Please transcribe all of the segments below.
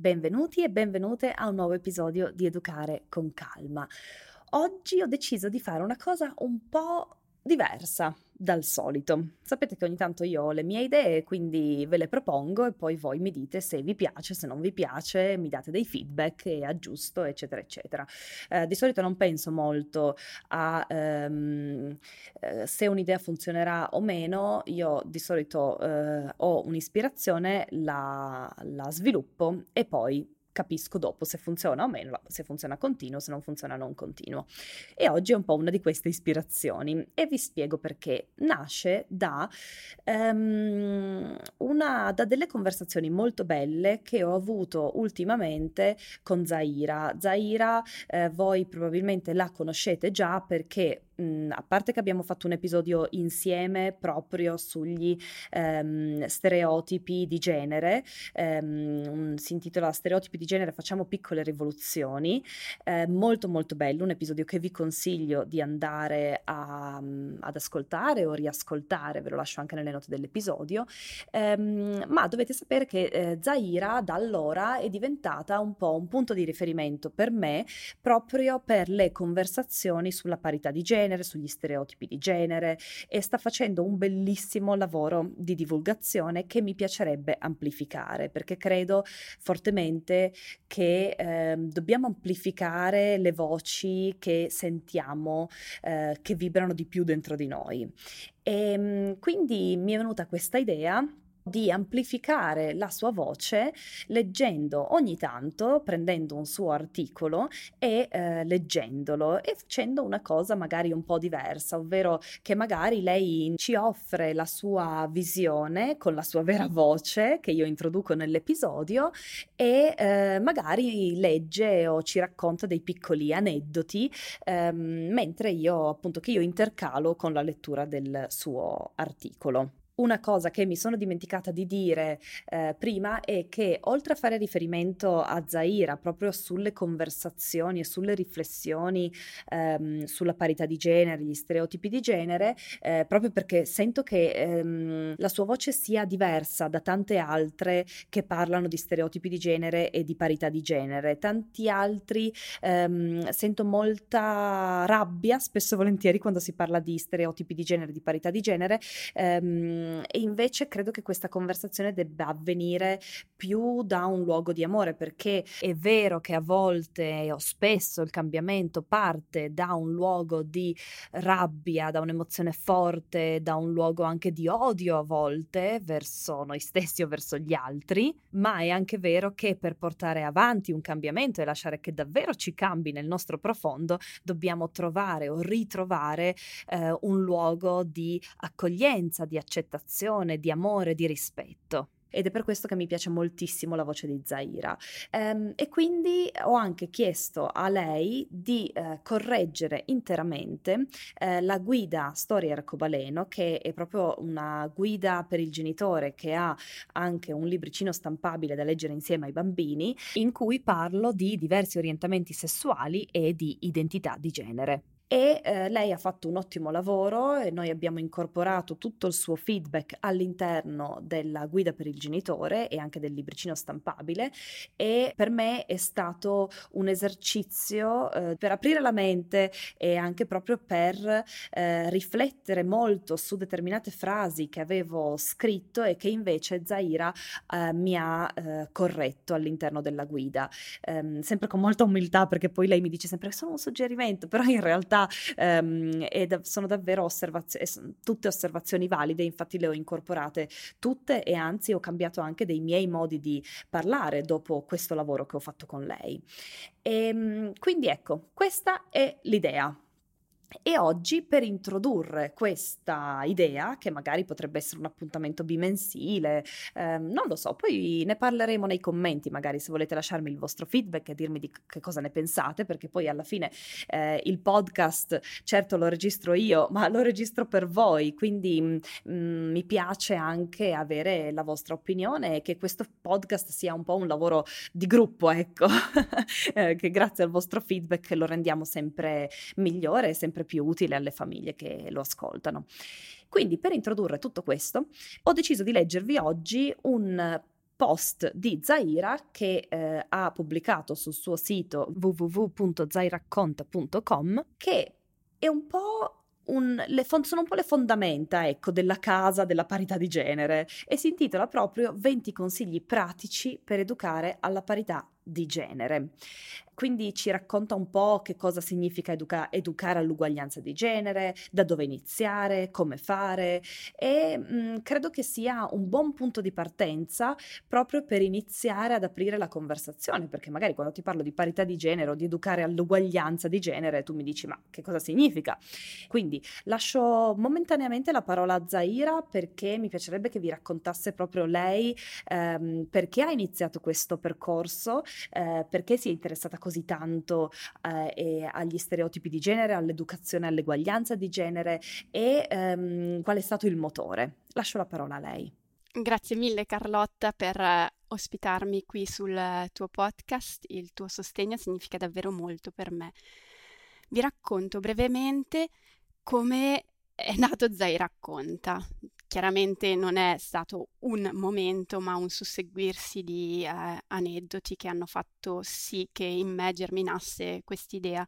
Benvenuti e benvenute a un nuovo episodio di Educare con Calma. Oggi ho deciso di fare una cosa un po' diversa dal solito. Sapete che ogni tanto io ho le mie idee, quindi ve le propongo e poi voi mi dite se vi piace, se non vi piace, mi date dei feedback e aggiusto, eccetera, eccetera. Di solito non penso molto a se un'idea funzionerà o meno. Io di solito ho un'ispirazione, la sviluppo e poi capisco dopo se funziona o meno, se funziona continuo, se non funziona non continuo. E oggi è un po' una di queste ispirazioni e vi spiego perché. Nasce da da delle conversazioni molto belle che ho avuto ultimamente con Zaira. Zaira voi probabilmente la conoscete già perché a parte che abbiamo fatto un episodio insieme proprio sugli stereotipi di genere, si intitola Stereotipi di genere, facciamo piccole rivoluzioni, molto molto bello, un episodio che vi consiglio di andare ad ascoltare o riascoltare, ve lo lascio anche nelle note dell'episodio, ma dovete sapere che Zaira da allora è diventata un po' un punto di riferimento per me proprio per le conversazioni sulla parità di genere, sugli stereotipi di genere, e sta facendo un bellissimo lavoro di divulgazione che mi piacerebbe amplificare, perché credo fortemente che dobbiamo amplificare le voci che sentiamo, che vibrano di più dentro di noi. E quindi mi è venuta questa idea di amplificare la sua voce leggendo ogni tanto, prendendo un suo articolo e leggendolo e facendo una cosa magari un po' diversa, ovvero che magari lei ci offre la sua visione con la sua vera voce che io introduco nell'episodio e magari legge o ci racconta dei piccoli aneddoti mentre io appunto che io intercalo con la lettura del suo articolo. Una cosa che mi sono dimenticata di dire prima è che oltre a fare riferimento a Zaira proprio sulle conversazioni e sulle riflessioni sulla parità di genere, gli stereotipi di genere, proprio perché sento che la sua voce sia diversa da tante altre che parlano di stereotipi di genere e di parità di genere. Tanti altri sento molta rabbia spesso e volentieri quando si parla di stereotipi di genere, di parità di genere, e invece credo che questa conversazione debba avvenire più da un luogo di amore, perché è vero che a volte o spesso il cambiamento parte da un luogo di rabbia, da un'emozione forte, da un luogo anche di odio a volte verso noi stessi o verso gli altri, ma è anche vero che per portare avanti un cambiamento e lasciare che davvero ci cambi nel nostro profondo dobbiamo trovare o ritrovare un luogo di accoglienza, di accettazione, di amore, di rispetto. Ed è per questo che mi piace moltissimo la voce di Zaira. E quindi ho anche chiesto a lei di correggere interamente la guida Storie Arcobaleno, che è proprio una guida per il genitore che ha anche un libricino stampabile da leggere insieme ai bambini, in cui parlo di diversi orientamenti sessuali e di identità di genere. E lei ha fatto un ottimo lavoro e noi abbiamo incorporato tutto il suo feedback all'interno della guida per il genitore e anche del libricino stampabile, e per me è stato un esercizio per aprire la mente e anche proprio per riflettere molto su determinate frasi che avevo scritto e che invece Zaira mi ha corretto all'interno della guida, sempre con molta umiltà, perché poi lei mi dice sempre solo un suggerimento, però in realtà sono davvero tutte osservazioni valide, infatti le ho incorporate tutte e anzi ho cambiato anche dei miei modi di parlare dopo questo lavoro che ho fatto con lei. E quindi ecco, questa è l'idea. E oggi, per introdurre questa idea, che magari potrebbe essere un appuntamento bimensile, non lo so, poi ne parleremo nei commenti, magari se volete lasciarmi il vostro feedback e dirmi di che cosa ne pensate, perché poi alla fine il podcast certo lo registro io, ma lo registro per voi, quindi mi piace anche avere la vostra opinione e che questo podcast sia un po' un lavoro di gruppo, ecco, che grazie al vostro feedback lo rendiamo sempre migliore, sempre più utile alle famiglie che lo ascoltano. Quindi, per introdurre tutto questo, ho deciso di leggervi oggi un post di Zaira che ha pubblicato sul suo sito www.zairacconta.com, che è un po'... sono un po' le fondamenta, ecco, della casa della parità di genere, e si intitola proprio 20 consigli pratici per educare alla parità di genere. Quindi ci racconta un po' che cosa significa educare all'uguaglianza di genere, da dove iniziare, come fare, e credo che sia un buon punto di partenza proprio per iniziare ad aprire la conversazione, perché magari quando ti parlo di parità di genere o di educare all'uguaglianza di genere tu mi dici ma che cosa significa? Quindi lascio momentaneamente la parola a Zaira, perché mi piacerebbe che vi raccontasse proprio lei perché ha iniziato questo percorso, perché si è interessata così tanto agli stereotipi di genere, all'educazione, all'eguaglianza di genere, e qual è stato il motore. Lascio la parola a lei. Grazie mille Carlotta per ospitarmi qui sul tuo podcast, il tuo sostegno significa davvero molto per me. Vi racconto brevemente come è nato Zai Racconta. Chiaramente non è stato un momento, ma un susseguirsi di aneddoti che hanno fatto sì che in me germinasse quest'idea.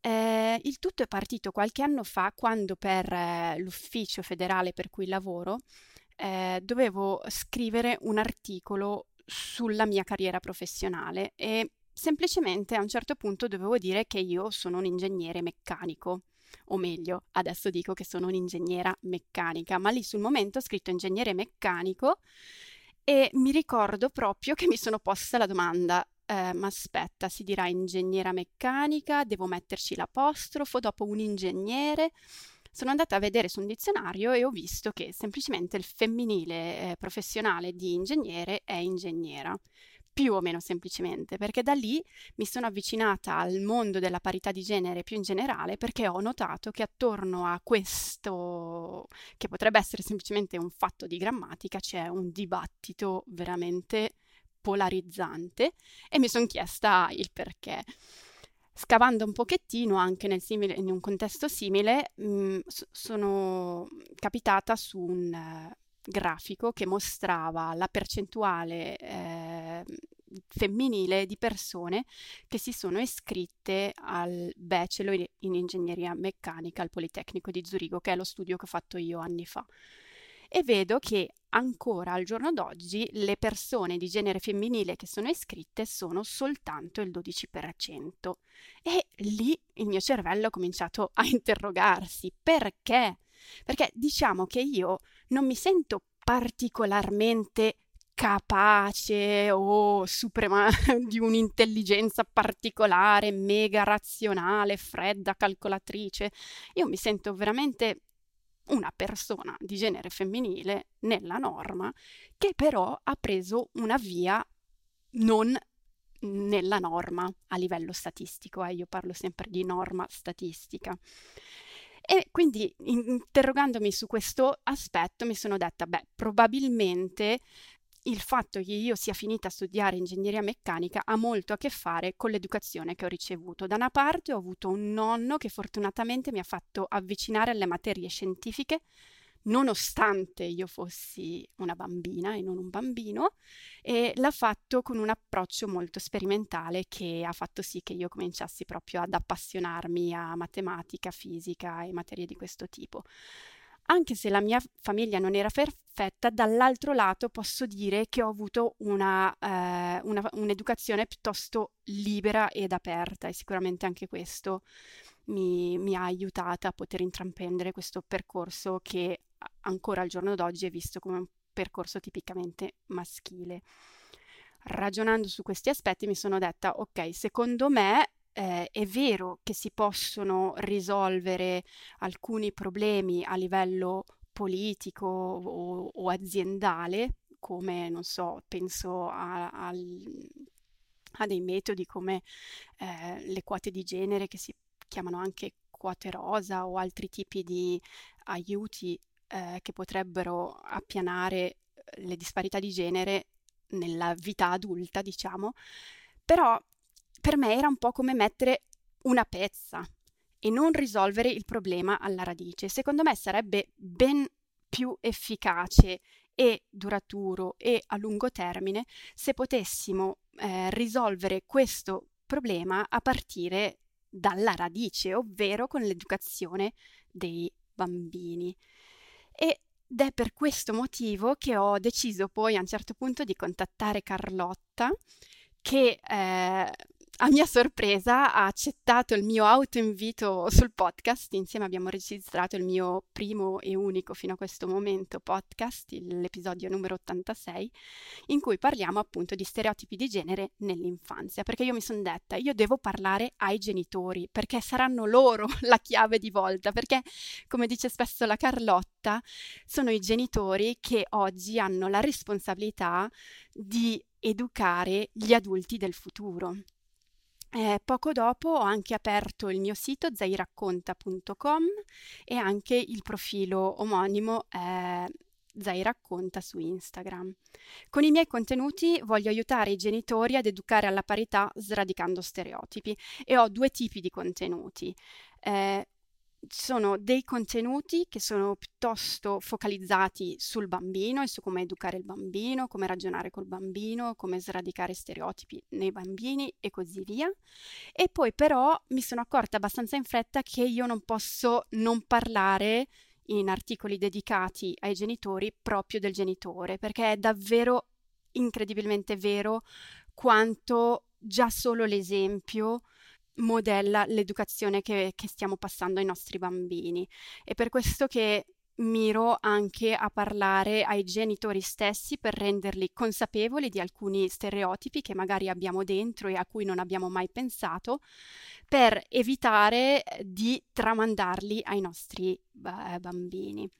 Il tutto è partito qualche anno fa, quando per l'ufficio federale per cui lavoro dovevo scrivere un articolo sulla mia carriera professionale, e semplicemente a un certo punto dovevo dire che io sono un ingegnere meccanico. O meglio, adesso dico che sono un'ingegnera meccanica, ma lì sul momento ho scritto ingegnere meccanico, e mi ricordo proprio che mi sono posta la domanda, ma aspetta, si dirà ingegnera meccanica, devo metterci l'apostrofo, dopo un ingegnere. Sono andata a vedere su un dizionario e ho visto che semplicemente il femminile professionale di ingegnere è ingegnera. Più o meno semplicemente, perché da lì mi sono avvicinata al mondo della parità di genere più in generale, perché ho notato che attorno a questo, che potrebbe essere semplicemente un fatto di grammatica, c'è un dibattito veramente polarizzante, e mi sono chiesta il perché. Scavando un pochettino anche in un contesto simile, sono capitata su un grafico che mostrava la percentuale femminile di persone che si sono iscritte al bachelor in ingegneria meccanica al Politecnico di Zurigo, che è lo studio che ho fatto io anni fa. E vedo che ancora al giorno d'oggi le persone di genere femminile che sono iscritte sono soltanto il 12%. E lì il mio cervello ha cominciato a interrogarsi: perché? Perché diciamo che io non mi sento particolarmente capace o suprema di un'intelligenza particolare, mega razionale, fredda, calcolatrice. Io mi sento veramente una persona di genere femminile nella norma, che però ha preso una via non nella norma a livello statistico. Io parlo sempre di norma statistica. E quindi interrogandomi su questo aspetto mi sono detta, probabilmente il fatto che io sia finita a studiare ingegneria meccanica ha molto a che fare con l'educazione che ho ricevuto. Da una parte ho avuto un nonno che fortunatamente mi ha fatto avvicinare alle materie scientifiche, nonostante io fossi una bambina e non un bambino, e l'ha fatto con un approccio molto sperimentale che ha fatto sì che io cominciassi proprio ad appassionarmi a matematica, fisica e materie di questo tipo. Anche se la mia famiglia non era perfetta, dall'altro lato posso dire che ho avuto un'educazione piuttosto libera ed aperta, e sicuramente anche questo mi ha aiutata a poter intraprendere questo percorso che ancora al giorno d'oggi è visto come un percorso tipicamente maschile. Ragionando su questi aspetti mi sono detta, ok, secondo me è vero che si possono risolvere alcuni problemi a livello politico o aziendale, come, non so, penso a dei metodi come le quote di genere, che si chiamano anche quote rosa, o altri tipi di aiuti che potrebbero appianare le disparità di genere nella vita adulta, diciamo. Però per me era un po' come mettere una pezza e non risolvere il problema alla radice. Secondo me sarebbe ben più efficace e duraturo e a lungo termine se potessimo risolvere questo problema a partire dalla radice, ovvero con l'educazione dei bambini. Ed è per questo motivo che ho deciso poi a un certo punto di contattare Carlotta, che a mia sorpresa ha accettato il mio autoinvito sul podcast. Insieme abbiamo registrato il mio primo e unico fino a questo momento podcast, l'episodio numero 86, in cui parliamo appunto di stereotipi di genere nell'infanzia, perché io mi sono detta, io devo parlare ai genitori, perché saranno loro la chiave di volta, perché come dice spesso la Carlotta, sono i genitori che oggi hanno la responsabilità di educare gli adulti del futuro. Poco dopo ho anche aperto il mio sito zairaconta.com e anche il profilo omonimo Zai Racconta su Instagram. Con i miei contenuti voglio aiutare i genitori ad educare alla parità sradicando stereotipi, e ho due tipi di contenuti. Sono dei contenuti che sono piuttosto focalizzati sul bambino e su come educare il bambino, come ragionare col bambino, come sradicare stereotipi nei bambini e così via. E poi però mi sono accorta abbastanza in fretta che io non posso non parlare in articoli dedicati ai genitori proprio del genitore, perché è davvero incredibilmente vero quanto già solo l'esempio modella l'educazione che stiamo passando ai nostri bambini. È per questo che miro anche a parlare ai genitori stessi, per renderli consapevoli di alcuni stereotipi che magari abbiamo dentro e a cui non abbiamo mai pensato, per evitare di tramandarli ai nostri bambini.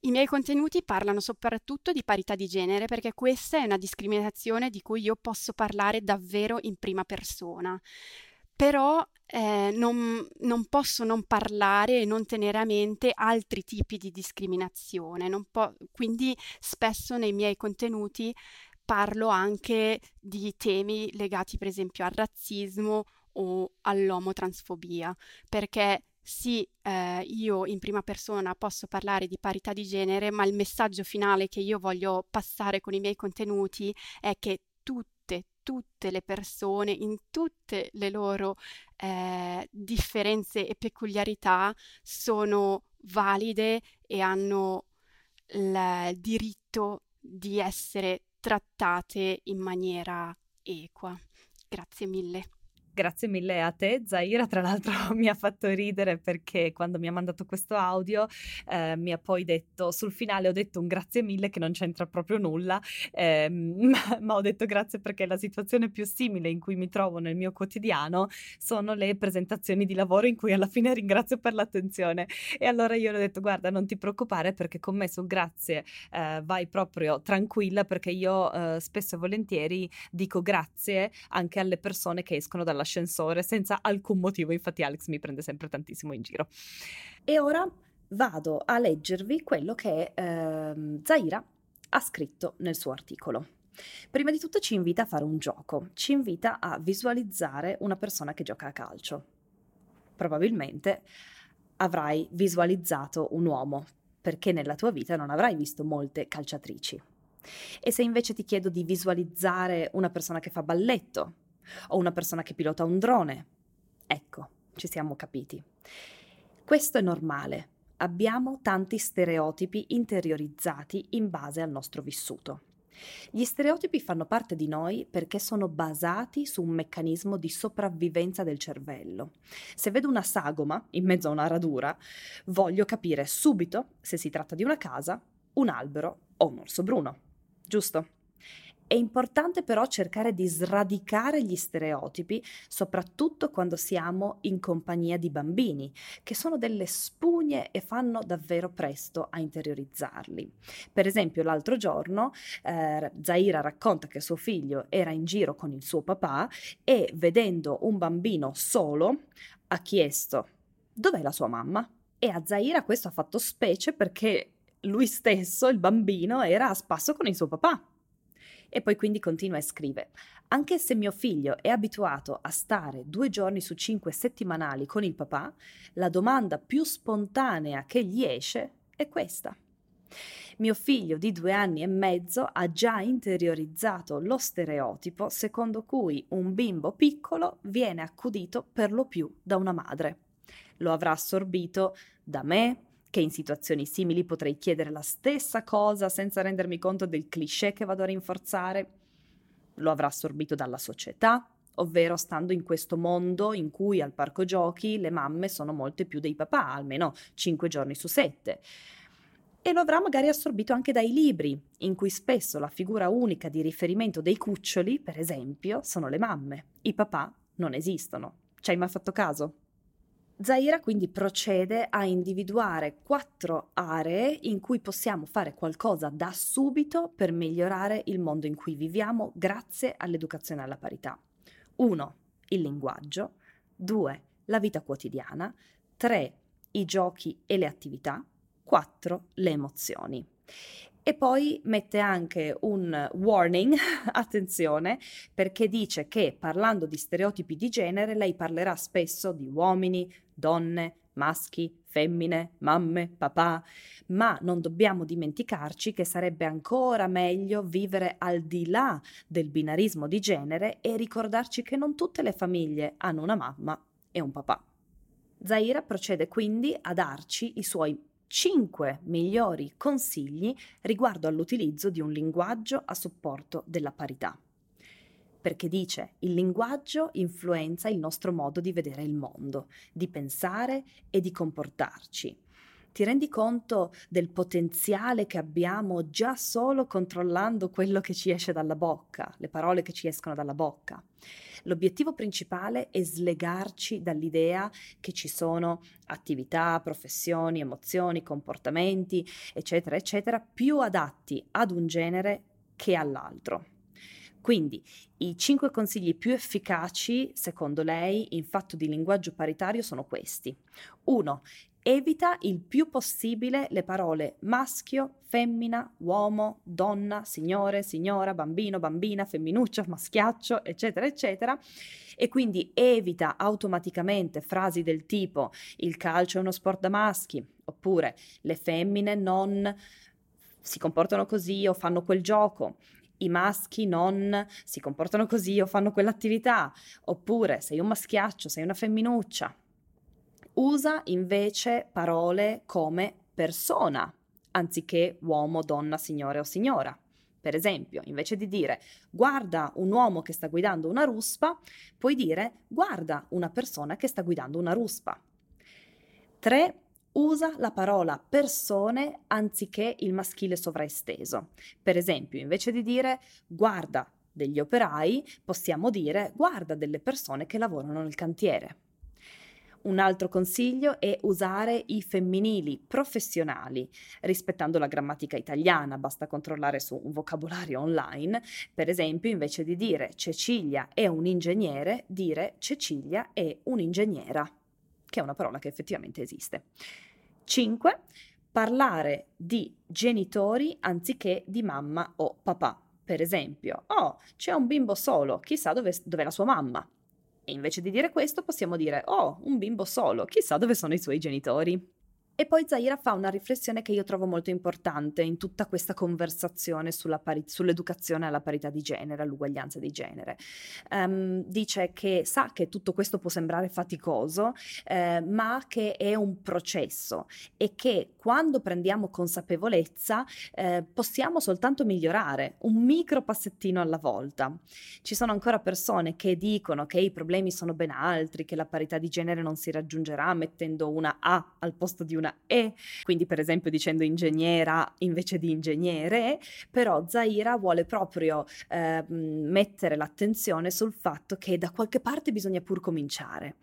I miei contenuti parlano soprattutto di parità di genere, perché questa è una discriminazione di cui io posso parlare davvero in prima persona. Però non posso non parlare e non tenere a mente altri tipi di discriminazione, quindi spesso nei miei contenuti parlo anche di temi legati per esempio al razzismo o all'omotransfobia, perché sì, io in prima persona posso parlare di parità di genere, ma il messaggio finale che io voglio passare con i miei contenuti è che tutte le persone, in tutte le loro differenze e peculiarità, sono valide e hanno il diritto di essere trattate in maniera equa. Grazie mille. Grazie mille a te, Zaira. Tra l'altro mi ha fatto ridere perché quando mi ha mandato questo audio mi ha poi detto, sul finale ho detto un grazie mille che non c'entra proprio nulla, ma ho detto grazie perché la situazione più simile in cui mi trovo nel mio quotidiano sono le presentazioni di lavoro, in cui alla fine ringrazio per l'attenzione. E allora io le ho detto, guarda, non ti preoccupare, perché con me sul grazie vai proprio tranquilla, perché io spesso e volentieri dico grazie anche alle persone che escono dalla ascensore senza alcun motivo. Infatti Alex mi prende sempre tantissimo in giro. E ora vado a leggervi quello che Zaira ha scritto nel suo articolo. Prima di tutto ci invita a fare un gioco, ci invita a visualizzare una persona che gioca a calcio. Probabilmente avrai visualizzato un uomo, perché nella tua vita non avrai visto molte calciatrici. E se invece ti chiedo di visualizzare una persona che fa balletto, o una persona che pilota un drone, ecco, ci siamo capiti. Questo è normale, abbiamo tanti stereotipi interiorizzati in base al nostro vissuto. Gli stereotipi fanno parte di noi perché sono basati su un meccanismo di sopravvivenza del cervello. Se vedo una sagoma in mezzo a una radura, voglio capire subito se si tratta di una casa, un albero o un orso bruno, giusto? È importante però cercare di sradicare gli stereotipi, soprattutto quando siamo in compagnia di bambini, che sono delle spugne e fanno davvero presto a interiorizzarli. Per esempio, l'altro giorno Zaira racconta che suo figlio era in giro con il suo papà e, vedendo un bambino solo, ha chiesto «Dov'è la sua mamma?». E a Zaira questo ha fatto specie perché lui stesso, il bambino, era a spasso con il suo papà. E poi quindi continua e scrive: anche se mio figlio è abituato a stare 2 giorni su 5 settimanali con il papà, la domanda più spontanea che gli esce è questa. Mio figlio di 2 anni e mezzo ha già interiorizzato lo stereotipo secondo cui un bimbo piccolo viene accudito per lo più da una madre. Lo avrà assorbito da me, che in situazioni simili potrei chiedere la stessa cosa senza rendermi conto del cliché che vado a rinforzare. Lo avrà assorbito dalla società, ovvero stando in questo mondo in cui al parco giochi le mamme sono molte più dei papà, almeno 5 giorni su 7. E lo avrà magari assorbito anche dai libri, in cui spesso la figura unica di riferimento dei cuccioli, per esempio, sono le mamme. I papà non esistono. Ci hai mai fatto caso? Zaira quindi procede a individuare 4 aree in cui possiamo fare qualcosa da subito per migliorare il mondo in cui viviamo grazie all'educazione alla parità. 1. Il linguaggio. 2. La vita quotidiana. 3. I giochi e le attività. 4. Le emozioni. E poi mette anche un warning, attenzione, perché dice che parlando di stereotipi di genere lei parlerà spesso di uomini, donne, maschi, femmine, mamme, papà, ma non dobbiamo dimenticarci che sarebbe ancora meglio vivere al di là del binarismo di genere e ricordarci che non tutte le famiglie hanno una mamma e un papà. Zaira procede quindi a darci i suoi 5 migliori consigli riguardo all'utilizzo di un linguaggio a supporto della parità. Perché dice, il linguaggio influenza il nostro modo di vedere il mondo, di pensare e di comportarci. Ti rendi conto del potenziale che abbiamo già solo controllando quello che ci esce dalla bocca, le parole che ci escono dalla bocca? L'obiettivo principale è slegarci dall'idea che ci sono attività, professioni, emozioni, comportamenti, eccetera, eccetera, più adatti ad un genere che all'altro. Quindi i 5 consigli più efficaci, secondo lei, in fatto di linguaggio paritario sono questi. 1. Evita il più possibile le parole maschio, femmina, uomo, donna, signore, signora, bambino, bambina, femminuccio, maschiaccio, eccetera, eccetera. E quindi evita automaticamente frasi del tipo il calcio è uno sport da maschi, oppure le femmine non si comportano così o fanno quel gioco. I maschi non si comportano così o fanno quell'attività, oppure sei un maschiaccio, sei una femminuccia. Usa invece parole come persona, anziché uomo, donna, signore o signora. Per esempio, invece di dire guarda un uomo che sta guidando una ruspa, puoi dire guarda una persona che sta guidando una ruspa. 3. Usa la parola persone anziché il maschile sovraesteso. Per esempio, invece di dire guarda degli operai, possiamo dire guarda delle persone che lavorano nel cantiere. Un altro consiglio è usare i femminili professionali, rispettando la grammatica italiana, basta controllare su un vocabolario online. Per esempio, invece di dire Cecilia è un ingegnere, dire Cecilia è un'ingegnera, che è una parola che effettivamente esiste. 5. Parlare di genitori anziché di mamma o papà. Per esempio, oh, c'è un bimbo solo, chissà dov'è la sua mamma. E invece di dire questo possiamo dire, oh, un bimbo solo, chissà dove sono i suoi genitori. E poi Zaira fa una riflessione che io trovo molto importante in tutta questa conversazione sull'educazione alla parità di genere, all'uguaglianza di genere. Dice che sa che tutto questo può sembrare faticoso, ma che è un processo e che quando prendiamo consapevolezza possiamo soltanto migliorare, un micro passettino alla volta. Ci sono ancora persone che dicono che i problemi sono ben altri, che la parità di genere non si raggiungerà mettendo una A al posto di una E, quindi per esempio dicendo ingegnera invece di ingegnere, però Zaira vuole proprio mettere l'attenzione sul fatto che da qualche parte bisogna pur cominciare.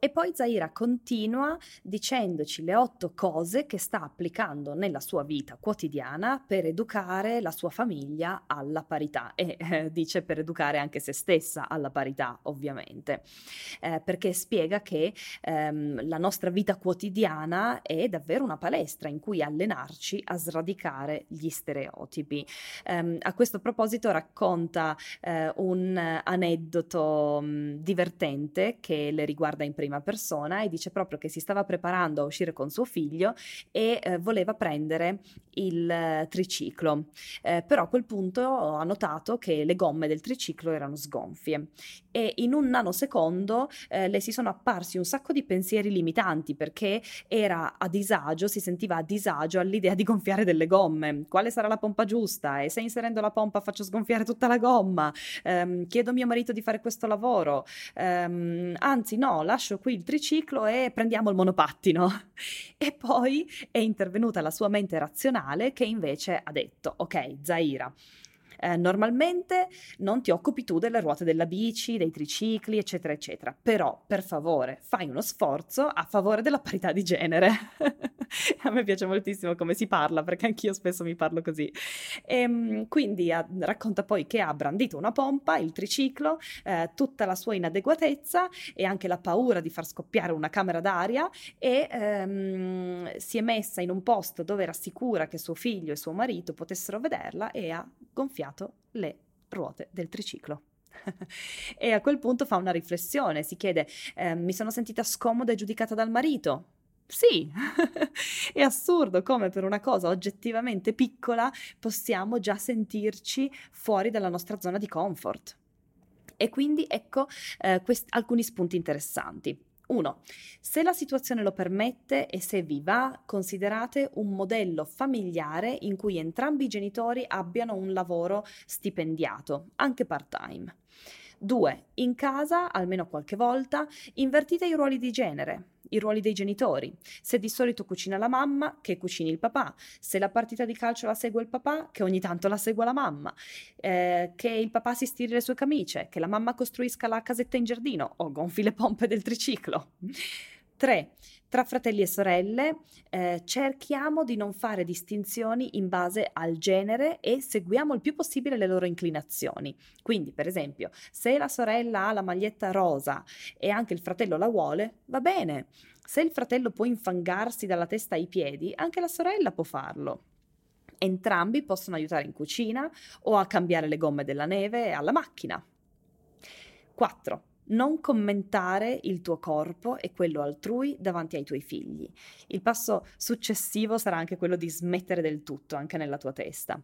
E poi Zaira continua dicendoci le 8 cose che sta applicando nella sua vita quotidiana per educare la sua famiglia alla parità e dice per educare anche se stessa alla parità, ovviamente, perché spiega che la nostra vita quotidiana è davvero una palestra in cui allenarci a sradicare gli stereotipi. A questo proposito racconta un aneddoto divertente che le riguarda in prima prima persona e dice proprio che si stava preparando a uscire con suo figlio e voleva prendere il triciclo, però a quel punto ha notato che le gomme del triciclo erano sgonfie e in un nanosecondo le si sono apparsi un sacco di pensieri limitanti, perché era a disagio, si sentiva a disagio all'idea di gonfiare delle gomme. Quale sarà la pompa giusta? E se inserendo la pompa faccio sgonfiare tutta la gomma? Chiedo a mio marito di fare questo lavoro? Anzi no, lascio qui il triciclo e prendiamo il monopattino. E poi è intervenuta la sua mente razionale che invece ha detto: ok Zaira, normalmente non ti occupi tu delle ruote della bici, dei tricicli, eccetera eccetera, però per favore fai uno sforzo a favore della parità di genere. A me piace moltissimo come si parla, perché anch'io spesso mi parlo così. E quindi racconta poi che ha brandito una pompa, il triciclo, tutta la sua inadeguatezza e anche la paura di far scoppiare una camera d'aria, e si è messa in un posto dove era sicura che suo figlio e suo marito potessero vederla e ha gonfiato le ruote del triciclo. E a quel punto fa una riflessione, si chiede: mi sono sentita scomoda e giudicata dal marito? Sì, è assurdo come per una cosa oggettivamente piccola possiamo già sentirci fuori dalla nostra zona di comfort. E quindi ecco alcuni spunti interessanti. 1. Se la situazione lo permette e se vi va, considerate un modello familiare in cui entrambi i genitori abbiano un lavoro stipendiato, anche part-time. 2. In casa, almeno qualche volta, invertite i ruoli di genere, i ruoli dei genitori. Se di solito cucina la mamma, che cucini il papà. Se la partita di calcio la segue il papà, che ogni tanto la segua la mamma. Che il papà si stiri le sue camicie, che la mamma costruisca la casetta in giardino o gonfi le pompe del triciclo. 3. Tra fratelli e sorelle cerchiamo di non fare distinzioni in base al genere e seguiamo il più possibile le loro inclinazioni. Quindi, per esempio, se la sorella ha la maglietta rosa e anche il fratello la vuole, va bene. Se il fratello può infangarsi dalla testa ai piedi, anche la sorella può farlo. Entrambi possono aiutare in cucina o a cambiare le gomme della neve alla macchina. 4. Non commentare il tuo corpo e quello altrui davanti ai tuoi figli. Il passo successivo sarà anche quello di smettere del tutto, anche nella tua testa.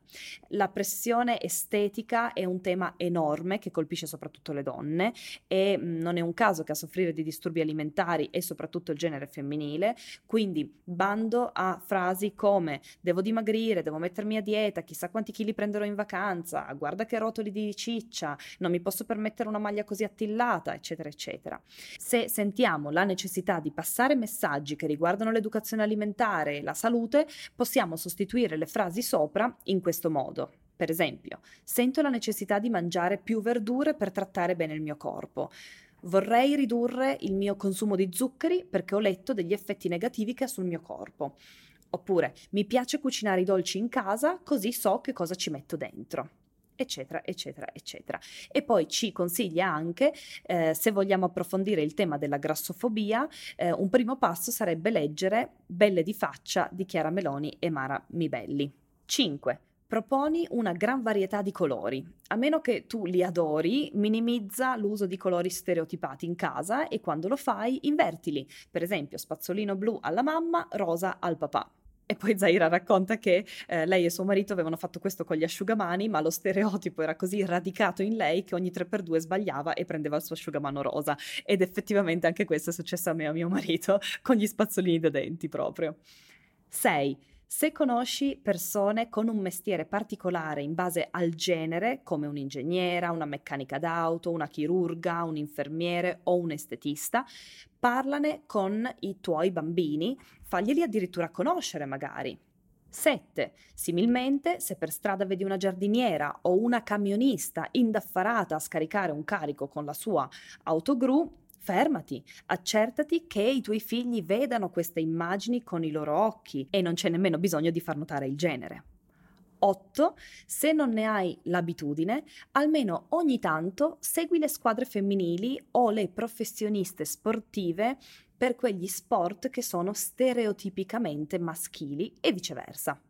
La pressione estetica è un tema enorme che colpisce soprattutto le donne, e non è un caso che a soffrire di disturbi alimentari è soprattutto il genere femminile. Quindi bando a frasi come: devo dimagrire, devo mettermi a dieta, chissà quanti chili prenderò in vacanza, guarda che rotoli di ciccia, non mi posso permettere una maglia così attillata, eccetera eccetera. Se sentiamo la necessità di passare messaggi che riguardano l'educazione alimentare e la salute, possiamo sostituire le frasi sopra in questo modo. Per esempio: sento la necessità di mangiare più verdure per trattare bene il mio corpo. Vorrei ridurre il mio consumo di zuccheri perché ho letto degli effetti negativi che ha sul mio corpo. Oppure: mi piace cucinare i dolci in casa così so che cosa ci metto dentro, eccetera eccetera eccetera. E poi ci consiglia anche, se vogliamo approfondire il tema della grassofobia, un primo passo sarebbe leggere Belle di faccia di Chiara Meloni e Mara Mibelli. 5. Proponi una gran varietà di colori. A meno che tu li adori, minimizza l'uso di colori stereotipati in casa e quando lo fai invertili. Per esempio, spazzolino blu alla mamma, rosa al papà. E poi Zaira racconta che lei e suo marito avevano fatto questo con gli asciugamani, ma lo stereotipo era così radicato in lei che ogni 3x2 sbagliava e prendeva il suo asciugamano rosa. Ed effettivamente anche questo è successo a me e a mio marito, con gli spazzolini da denti proprio. 6. Se conosci persone con un mestiere particolare in base al genere, come un'ingegnera, una meccanica d'auto, una chirurga, un infermiere o un estetista, parlane con i tuoi bambini, faglieli addirittura conoscere magari. 7. Similmente, se per strada vedi una giardiniera o una camionista indaffarata a scaricare un carico con la sua autogru, fermati, accertati che i tuoi figli vedano queste immagini con i loro occhi, e non c'è nemmeno bisogno di far notare il genere. 8. Se non ne hai l'abitudine, almeno ogni tanto segui le squadre femminili o le professioniste sportive per quegli sport che sono stereotipicamente maschili e viceversa.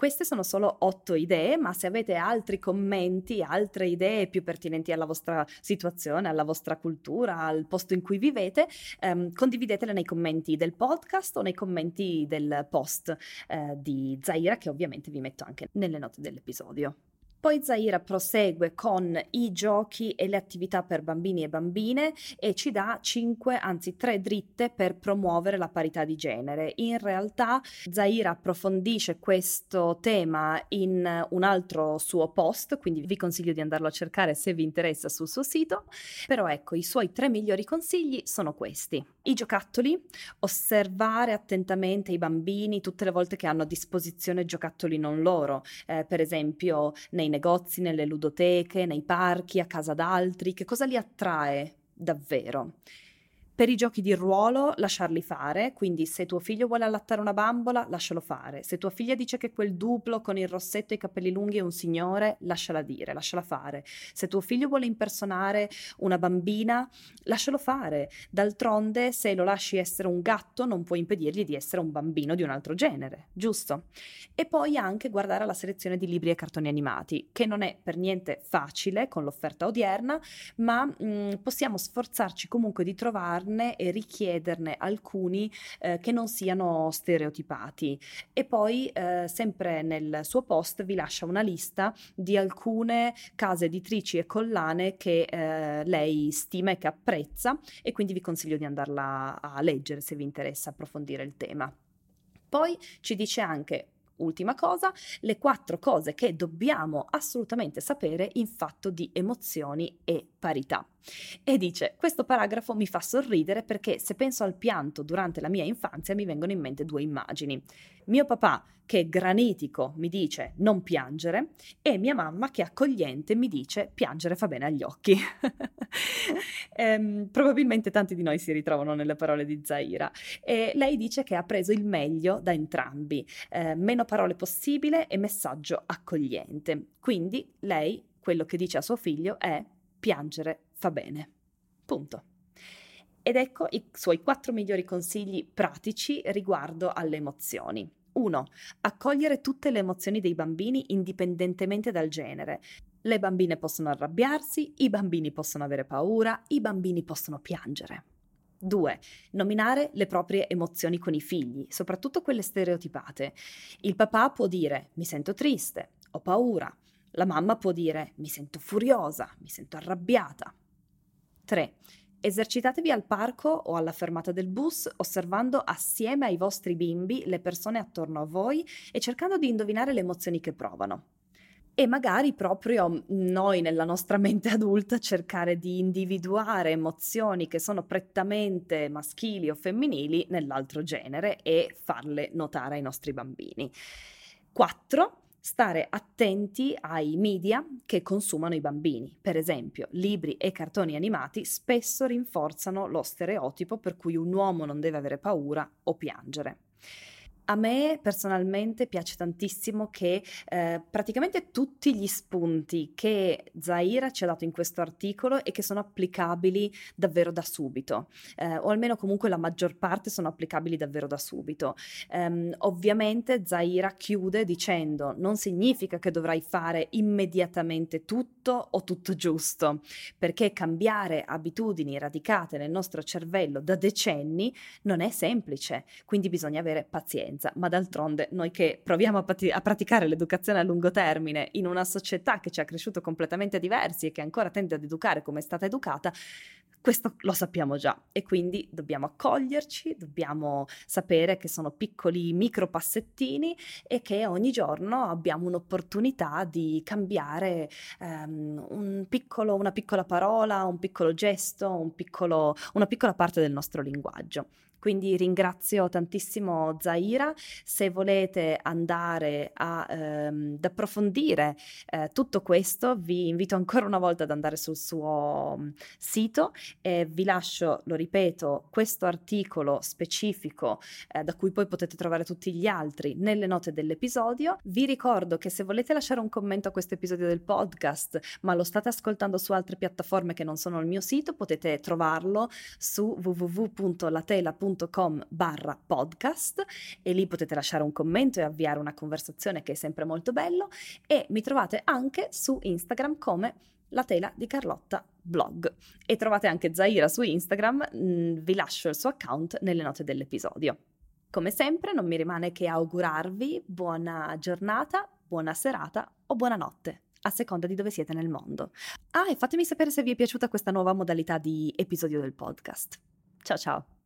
Queste sono solo 8 idee, ma se avete altri commenti, altre idee più pertinenti alla vostra situazione, alla vostra cultura, al posto in cui vivete, condividetele nei commenti del podcast o nei commenti del post di Zaira, che ovviamente vi metto anche nelle note dell'episodio. Poi Zaira prosegue con i giochi e le attività per bambini e bambine e ci dà 3 dritte per promuovere la parità di genere. In realtà Zaira approfondisce questo tema in un altro suo post, quindi vi consiglio di andarlo a cercare se vi interessa sul suo sito. Però ecco, i suoi 3 migliori consigli sono questi. I giocattoli, osservare attentamente i bambini tutte le volte che hanno a disposizione giocattoli non loro, per esempio nei negozi, nelle ludoteche, nei parchi, a casa d'altri, che cosa li attrae davvero. Per i giochi di ruolo lasciarli fare, quindi se tuo figlio vuole allattare una bambola, lascialo fare. Se tua figlia dice che quel duplo con il rossetto e i capelli lunghi è un signore, lasciala dire, lasciala fare. Se tuo figlio vuole impersonare una bambina, lascialo fare. D'altronde, se lo lasci essere un gatto, non puoi impedirgli di essere un bambino di un altro genere, giusto? E poi anche guardare alla selezione di libri e cartoni animati, che non è per niente facile con l'offerta odierna, ma possiamo sforzarci comunque di trovarli e richiederne alcuni che non siano stereotipati. E poi sempre nel suo post vi lascia una lista di alcune case editrici e collane che lei stima e che apprezza, e quindi vi consiglio di andarla a leggere se vi interessa approfondire il tema. Poi ci dice anche, ultima cosa, le 4 cose che dobbiamo assolutamente sapere in fatto di emozioni e parità. E dice: questo paragrafo mi fa sorridere perché se penso al pianto durante la mia infanzia mi vengono in mente 2 immagini. Mio papà che granitico mi dice non piangere e mia mamma che accogliente mi dice piangere fa bene agli occhi. Probabilmente tanti di noi si ritrovano nelle parole di Zaira, e lei dice che ha preso il meglio da entrambi, meno parole possibile e messaggio accogliente. Quindi lei quello che dice a suo figlio è: piangere fa bene. Punto. Ed ecco i suoi 4 migliori consigli pratici riguardo alle emozioni. 1. Accogliere tutte le emozioni dei bambini indipendentemente dal genere. Le bambine possono arrabbiarsi, i bambini possono avere paura, i bambini possono piangere. 2. Nominare le proprie emozioni con i figli, soprattutto quelle stereotipate. Il papà può dire: mi sento triste, ho paura. La mamma può dire: mi sento furiosa, mi sento arrabbiata. 3. Esercitatevi al parco o alla fermata del bus, osservando assieme ai vostri bimbi le persone attorno a voi e cercando di indovinare le emozioni che provano. E magari proprio noi, nella nostra mente adulta, cercare di individuare emozioni che sono prettamente maschili o femminili nell'altro genere e farle notare ai nostri bambini. 4. Stare attenti ai media che consumano i bambini. Per esempio, libri e cartoni animati spesso rinforzano lo stereotipo per cui un uomo non deve avere paura o piangere. A me personalmente piace tantissimo che praticamente tutti gli spunti che Zaira ci ha dato in questo articolo e che sono applicabili davvero da subito, o almeno comunque la maggior parte sono applicabili davvero da subito. Ovviamente Zaira chiude dicendo: non significa che dovrai fare immediatamente tutto o tutto giusto, perché cambiare abitudini radicate nel nostro cervello da decenni non è semplice, quindi bisogna avere pazienza. Ma d'altronde noi che proviamo a praticare l'educazione a lungo termine in una società che ci ha cresciuto completamente diversi e che ancora tende ad educare come è stata educata, questo lo sappiamo già, e quindi dobbiamo accoglierci, dobbiamo sapere che sono piccoli micro passettini e che ogni giorno abbiamo un'opportunità di cambiare una piccola parola, un piccolo gesto, una piccola parte del nostro linguaggio. Quindi ringrazio tantissimo Zaira. Se volete andare ad approfondire tutto questo, vi invito ancora una volta ad andare sul suo sito e vi lascio, lo ripeto, questo articolo specifico da cui poi potete trovare tutti gli altri nelle note dell'episodio. Vi ricordo che se volete lasciare un commento a questo episodio del podcast, ma lo state ascoltando su altre piattaforme che non sono il mio sito, potete trovarlo su www.latela.com latela.com/podcast e lì potete lasciare un commento e avviare una conversazione, che è sempre molto bello, e mi trovate anche su Instagram come La Tela di Carlotta blog, e trovate anche Zaira su Instagram, vi lascio il suo account nelle note dell'episodio. Come sempre non mi rimane che augurarvi buona giornata, buona serata o buonanotte, a seconda di dove siete nel mondo. E fatemi sapere se vi è piaciuta questa nuova modalità di episodio del podcast. Ciao ciao!